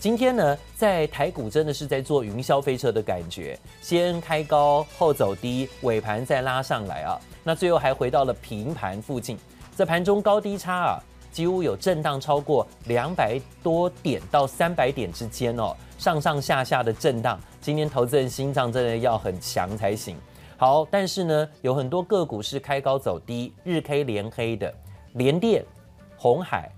今天呢，在台股真的是在坐云霄飞车的感觉，先开高后走低，尾盘再拉上来啊，那最后还回到了平盘附近。这盘中高低差啊，几乎有震荡超过200多点到300点之间哦，上上下下的震荡。今天投资人心脏真的要很强才行。好，但是呢，有很多个股是开高走低，日 K 连黑的，联电、鸿海、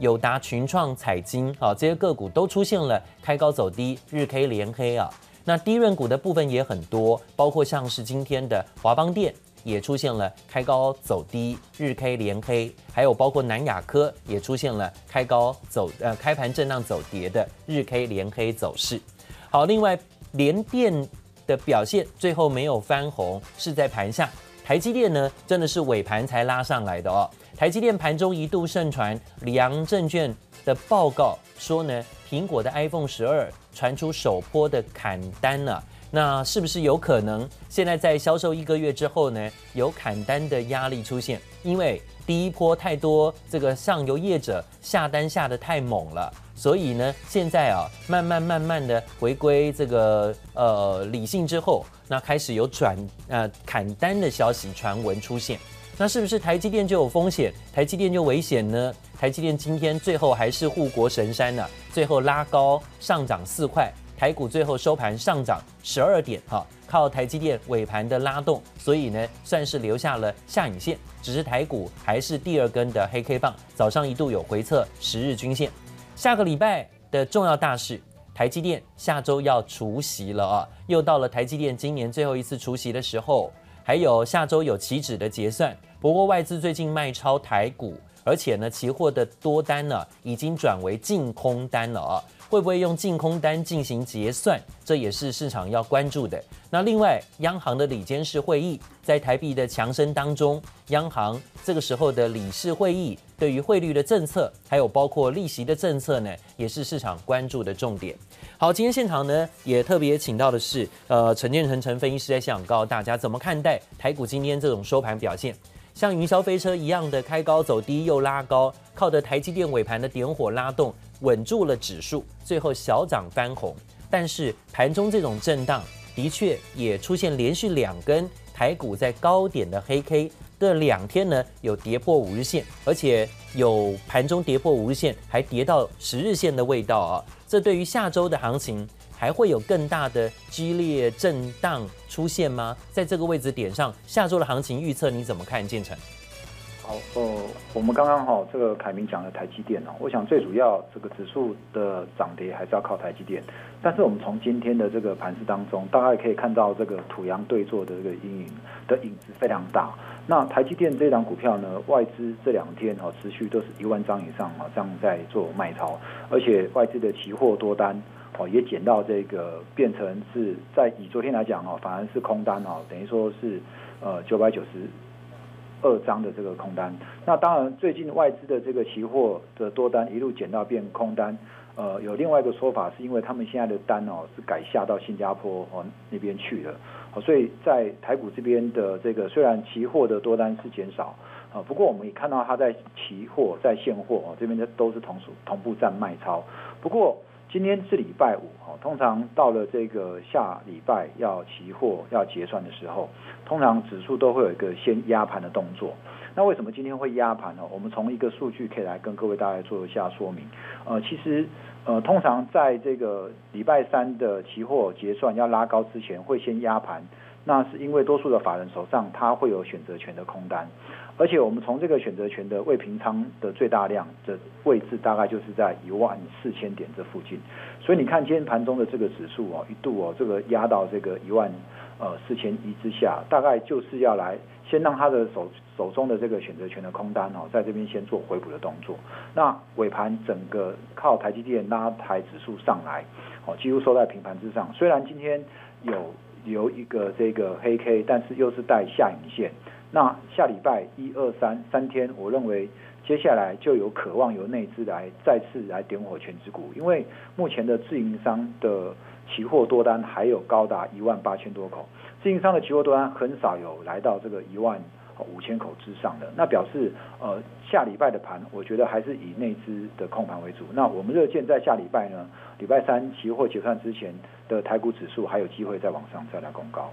友达、群创、彩晶，好，这些个股都出现了开高走低，日 K 连黑啊。那低润股的部分也很多，包括像是今天的华邦电也出现了开高走低，日 K 连黑，还有包括南亚科也出现了开盘震荡走跌的日 K 连黑走势。好，另外联电的表现最后没有翻红，是在盘下。台积电呢，真的是尾盘才拉上来的哦。台积电盘中一度盛传里昂证券的报告说呢，苹果的 iPhone 12传出首波的砍单了，那是不是有可能现在在销售1个月之后呢，有砍单的压力出现？因为第一波太多这个上游业者下单下得太猛了，所以呢，现在啊，慢慢的回归这个理性之后，那开始有砍单的消息传闻出现，那是不是台积电就有风险？台积电就危险呢？台积电今天最后还是护国神山啊，最后拉高上涨4块，台股最后收盘上涨12点哈，靠台积电尾盘的拉动，所以呢，算是留下了下影线，只是台股还是第2根的黑 K 棒，早上一度有回测10日均线。下个礼拜的重要大事，台积电下周要除息了啊，又到了台积电今年最后一次除息的时候，还有下周有期指的结算。不过外资最近卖超台股，而且呢，期货的多单呢已经转为净空单了啊，会不会用净空单进行结算？这也是市场要关注的。那另外，央行的理监事会议在台币的强升当中，央行这个时候的理事会议对于汇率的政策，还有包括利息的政策呢，也是市场关注的重点。好，今天现场呢也特别请到的是陈建成陈分析师，在现场告诉大家怎么看待台股今天这种收盘表现。像云霄飞车一样的开高走低又拉高，靠着台积电尾盘的点火拉动，稳住了指数，最后小涨翻红。但是盘中这种震荡的确也出现连续2根台股在高点的黑 K， 这2天呢有跌破50日线，而且有盘中跌破50日线，还跌到10日线的味道啊！这对于下周的行情还会有更大的激烈震荡出现吗？在这个位置点上，下周的行情预测你怎么看？建成。好，我们刚刚这个凯明讲的台积电哦，我想最主要这个指数的涨跌还是要靠台积电，但是我们从今天的这个盘势当中，大概可以看到这个土洋对坐的这个阴影的影子非常大。那台积电这档股票呢，外资这2天持续都是1万张以上这样在做卖超，而且外资的期货多单也减到这个变成是在以昨天来讲反而是空单等于说是992张的这个空单，那当然最近外资的这个期货的多单一路减到变空单，有另外一个说法是因为他们现在的单是改下到新加坡那边去了，所以在台股这边的这个虽然期货的多单是减少，不过我们也看到它在期货在现货这边都是同步占卖超。不过今天是礼拜5，通常到了这个下礼拜要期货要结算的时候，通常指数都会有一个先压盘的动作。那为什么今天会压盘呢？我们从一个数据可以来跟各位大概做一下说明。其实通常在这个礼拜3的期货结算要拉高之前会先压盘，那是因为多数的法人手上他会有选择权的空单，而且我们从这个选择权的未平仓的最大量的位置大概就是在14000点这附近，所以你看今天盘中的这个指数一度这个压到这个14100之下，大概就是要来先让他的手中的这个选择权的空单在这边先做回补的动作。那尾盘整个靠台积电拉抬指数上来，几乎收在平盘之上，虽然今天有一个这个黑 K， 但是又是带下影线。那下礼拜1、2、3 3天，我认为接下来就有渴望由内资来再次来点火全指股，因为目前的自营商的期货多单还有高达18000多口，自营商的期货多单很少有来到这个1万5000口之上的，那表示下礼拜的盘，我觉得还是以内资的控盘为主。那我们热线在下礼拜呢，礼拜三期货结算之前的台股指数还有机会再往上再来攻高。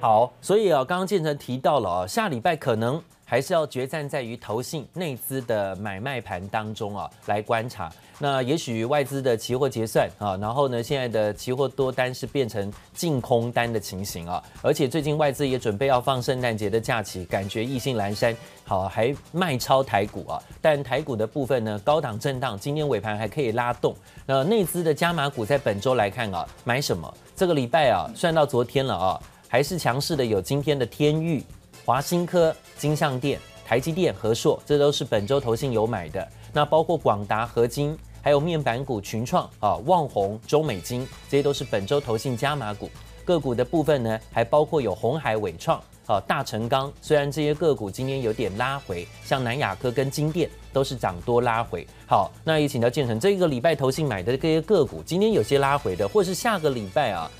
好，所以啊，刚刚建成提到了啊，下礼拜可能还是要决战在于投信内资的买卖盘当中啊，来观察。那也许外资的期货结算啊，然后呢，现在的期货多单是变成净空单的情形啊，而且最近外资也准备要放圣诞节的假期，感觉意兴阑珊，好还卖超台股啊。但台股的部分呢，高档震荡，今天尾盘还可以拉动。那内资的加码股在本周来看啊，买什么？这个礼拜啊，算到昨天了啊，还是强势的有今天的天钰、华新科、金像电、台积电、和硕，这都是本周投信有买的。那包括广达、合金，还有面板股群创啊、旺宏、中美金，这些都是本周投信加码股。个股的部分呢，还包括有鸿海、伟创啊、大成钢。虽然这些个股今天有点拉回，像南亚科跟金电都是涨多拉回。好，那也请教建成，这个礼拜投信买的这些个股，今天有些拉回的，或是下个礼拜啊，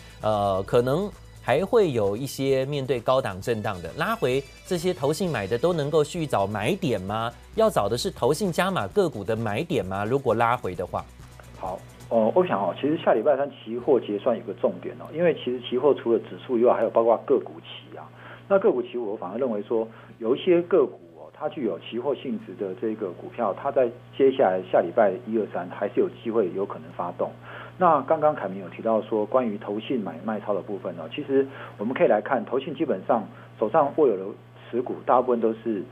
可能还会有一些面对高档震荡的拉回，这些投信买的都能够续找买点吗？要找的是投信加码个股的买点吗？如果拉回的话，好，我想哦，其实下礼拜三期货结算有个重点哦，因为其实期货除了指数以外，还有包括个股期啊。那个股期我反而认为说，有一些个股哦，它具有期货性质的这个股票，它在接下来下礼拜1、2、3还是有机会有可能发动。那刚刚凯明有提到说关于投信买卖超的部分呢，其实我们可以来看，投信基本上手上握有的持股大部分都是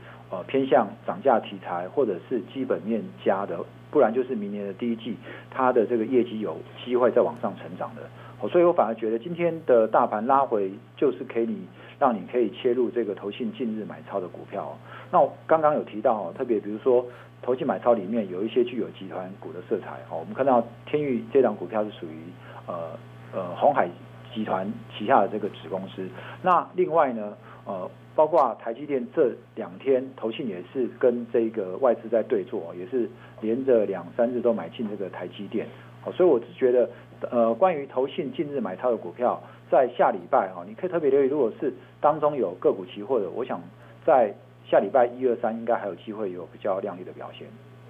偏向涨价题材或者是基本面加的，不然就是明年的第一季它的这个业绩有机会再往上成长的。所以我反而觉得今天的大盘拉回就是可以让你可以切入这个投信近日买超的股票。那我刚刚有提到，特别比如说投信买超里面有一些具有集团股的色彩，我们看到天钰这档股票是属于鸿海集团旗下的这个子公司。那另外呢，包括台积电这2天投信也是跟这个外资在对坐，也是连着2、3日都买进这个台积电。所以我只觉得关于投信近日买超的股票，在下礼拜你可以特别留意，如果是当中有个股期货的，我想在下礼拜1、2、3应该还有机会有比较亮丽的表现。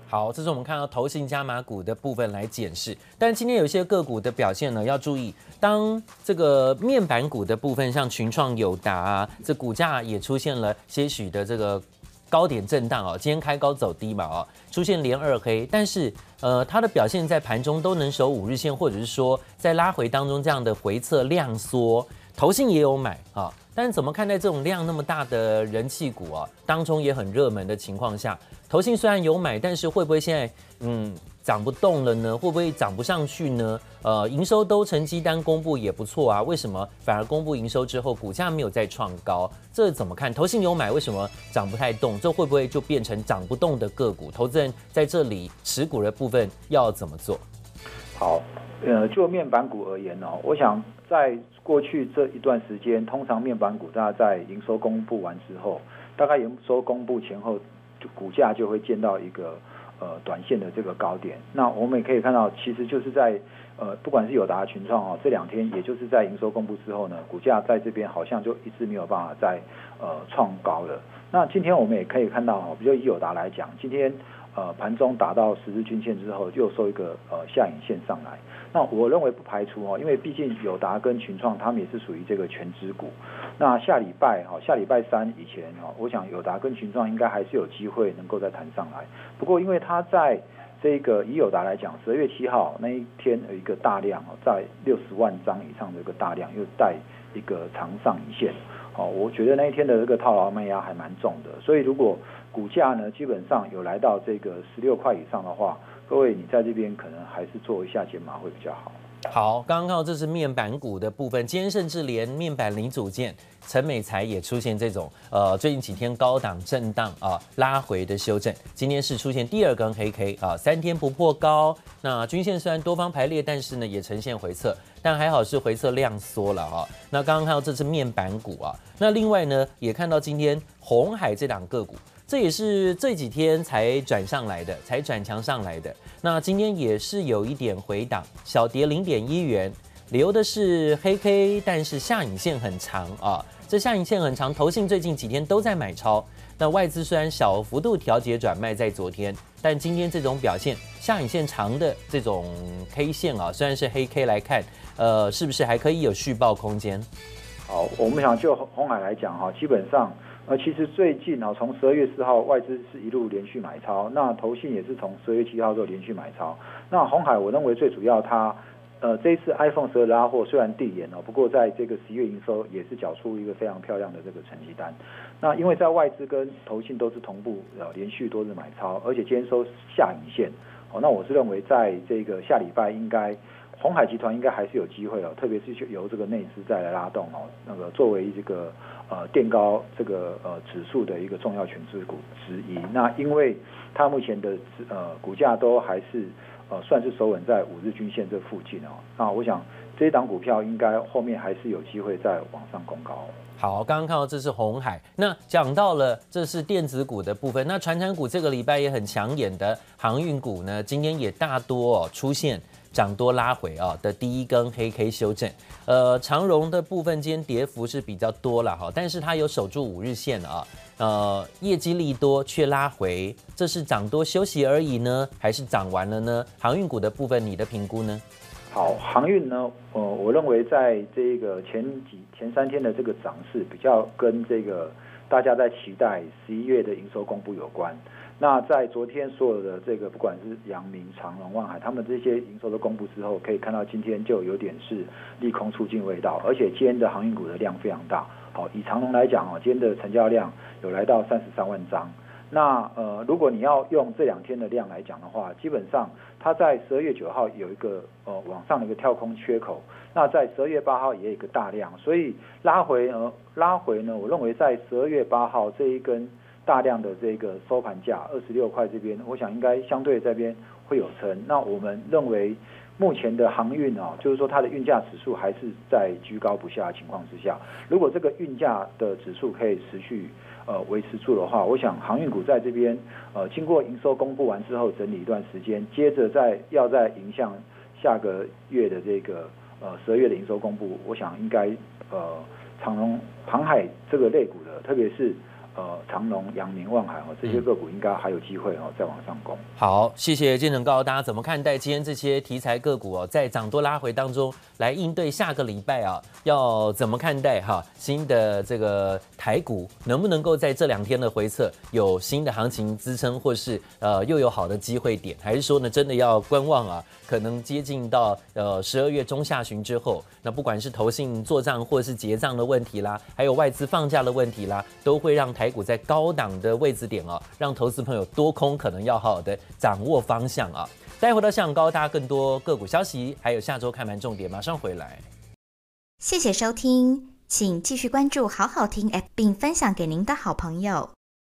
好，这是我们看到投信加码股的部分来检视，但今天有一些个股的表现呢，要注意。当这个面板股的部分，像群创、友达啊，这股价也出现了些许的这个高点震荡哦，今天开高走低嘛哦，出现连2黑，但是它的表现在盘中都能守5日线，或者是说在拉回当中这样的回测量缩，投信也有买啊。但是怎么看待这种量那么大的人气股啊，当中也很热门的情况下，投信虽然有买，但是会不会现在涨不动了呢？会不会涨不上去呢？营收都成绩单公布也不错啊，为什么反而公布营收之后股价没有再创高？这怎么看？投信有买，为什么涨不太动？这会不会就变成涨不动的个股？投资人在这里持股的部分要怎么做？好，就面板股而言哦，我想在过去这一段时间，通常面板股大家在营收公布完之后，大概营收公布前后，股价就会见到一个短线的这个高点。那我们也可以看到，其实就是在不管是友达、群创哦，这2天也就是在营收公布之后呢，股价在这边好像就一直没有办法再创高了。那今天我们也可以看到哦，比如以友达来讲，今天盘中达到10日均线之后，又收一个下影线上来。那我认为不排除哦，因为毕竟友达跟群创他们也是属于这个全资股。那下礼拜下礼拜三以前我想友达跟群创应该还是有机会能够再弹上来。不过因为他在这个以友达来讲，12月7号那一天有一个大量在60万张以上的一个大量，又带一个长上影线。我觉得那一天的这个套牢卖压还蛮重的，所以如果股价呢基本上有来到这个16块以上的话，各位你在这边可能还是做一下减码会比较好。好，刚刚看到这是面板股的部分，今天甚至连面板零组件陈美材也出现这种最近几天高档震荡啊拉回的修正，今天是出现第2根黑 K 啊，3天不破高。那均线虽然多方排列，但是呢也呈现回撤，但还好是回撤量缩了啊。那刚刚看到这是面板股啊，那另外呢也看到今天鸿海这档个股，这也是这几天才转上来的，才转强上来的。那今天也是有一点回档，小跌0.1元，留的是黑 K， 但是下影线很长啊。这下影线很长，投信最近几天都在买超。那外资虽然小幅度调节转卖在昨天，但今天这种表现，下影线长的这种 K 线啊，虽然是黑 K 来看，是不是还可以有续报空间？好，我们想就鸿海来讲哈，基本上。其实最近啊，从12月4号外资是一路连续买超，那投信也是从12月7号之后连续买超。那鸿海我认为最主要它，这一次 iPhone 12拉货虽然递延哦，不过在这个10月营收也是缴出一个非常漂亮的这个成绩单。那因为在外资跟投信都是同步连续多日买超，而且今天收下影线哦，那我是认为在这个下礼拜应该。鸿海集团应该还是有机会哦，特别是由这个内资再来拉动哦，那个作为这个垫高这个指数的一个重要权值股之一。那因为它目前的股价都还是算是守稳在5日均线这附近哦。那我想这一档股票应该后面还是有机会再往上攻高哦。好，刚刚看到这是鸿海，那讲到了这是电子股的部分，那传产股这个礼拜也很抢眼的航运股呢，今天也大多哦出现。涨多拉回啊的第一根黑 K 修正，长荣的部分今天跌幅是比较多了哈，但是它有守住5日线啊，业绩利多却拉回，这是涨多休息而已呢，还是涨完了呢？航运股的部分你的评估呢？好，航运呢，我认为在这个前3天的这个涨势比较跟这个大家在期待11月的营收公布有关。那在昨天所有的这个不管是阳明、长荣、万海，他们这些营收的公布之后，可以看到今天就有点是利空出尽味道，而且今天的航运股的量非常大。好，以长荣来讲哦，今天的成交量有来到33万张。那如果你要用这2天的量来讲的话，基本上它在12月9号有一个往上的一个跳空缺口，那在12月8号也有一个大量，所以拉回呢，我认为在12月8号这一根。大量的这个收盘价26块这边，我想应该相对这边会有撑。那我们认为目前的航运啊，就是说它的运价指数还是在居高不下的情况之下，如果这个运价的指数可以持续维持住的话，我想航运股在这边经过营收公布完之后整理一段时间，接着要再迎向下个月的这个12月的营收公布，我想应该长荣、航海这个类股的，特别是。长荣、阳明、万海哦，这些个股应该还有机会哦，再往上攻。好，谢谢建成告诉大家怎么看待今天这些题材个股哦，在涨多拉回当中来应对下个礼拜啊，要怎么看待哈新的这个台股能不能够在这2天的回测有新的行情支撑，或是又有好的机会点，还是说呢真的要观望啊？可能接近到12月中下旬之后，那不管是投信做账或是结账的问题啦，还有外资放假的问题啦，都会让台股在高档的位置点哦，让投资朋友多空可能要好好的掌握方向啊。待会到香港高，大家更多个股消息，还有下周看盘重点，马上回来。谢谢收听，请继续关注好好听 App， 并分享给您的好朋友。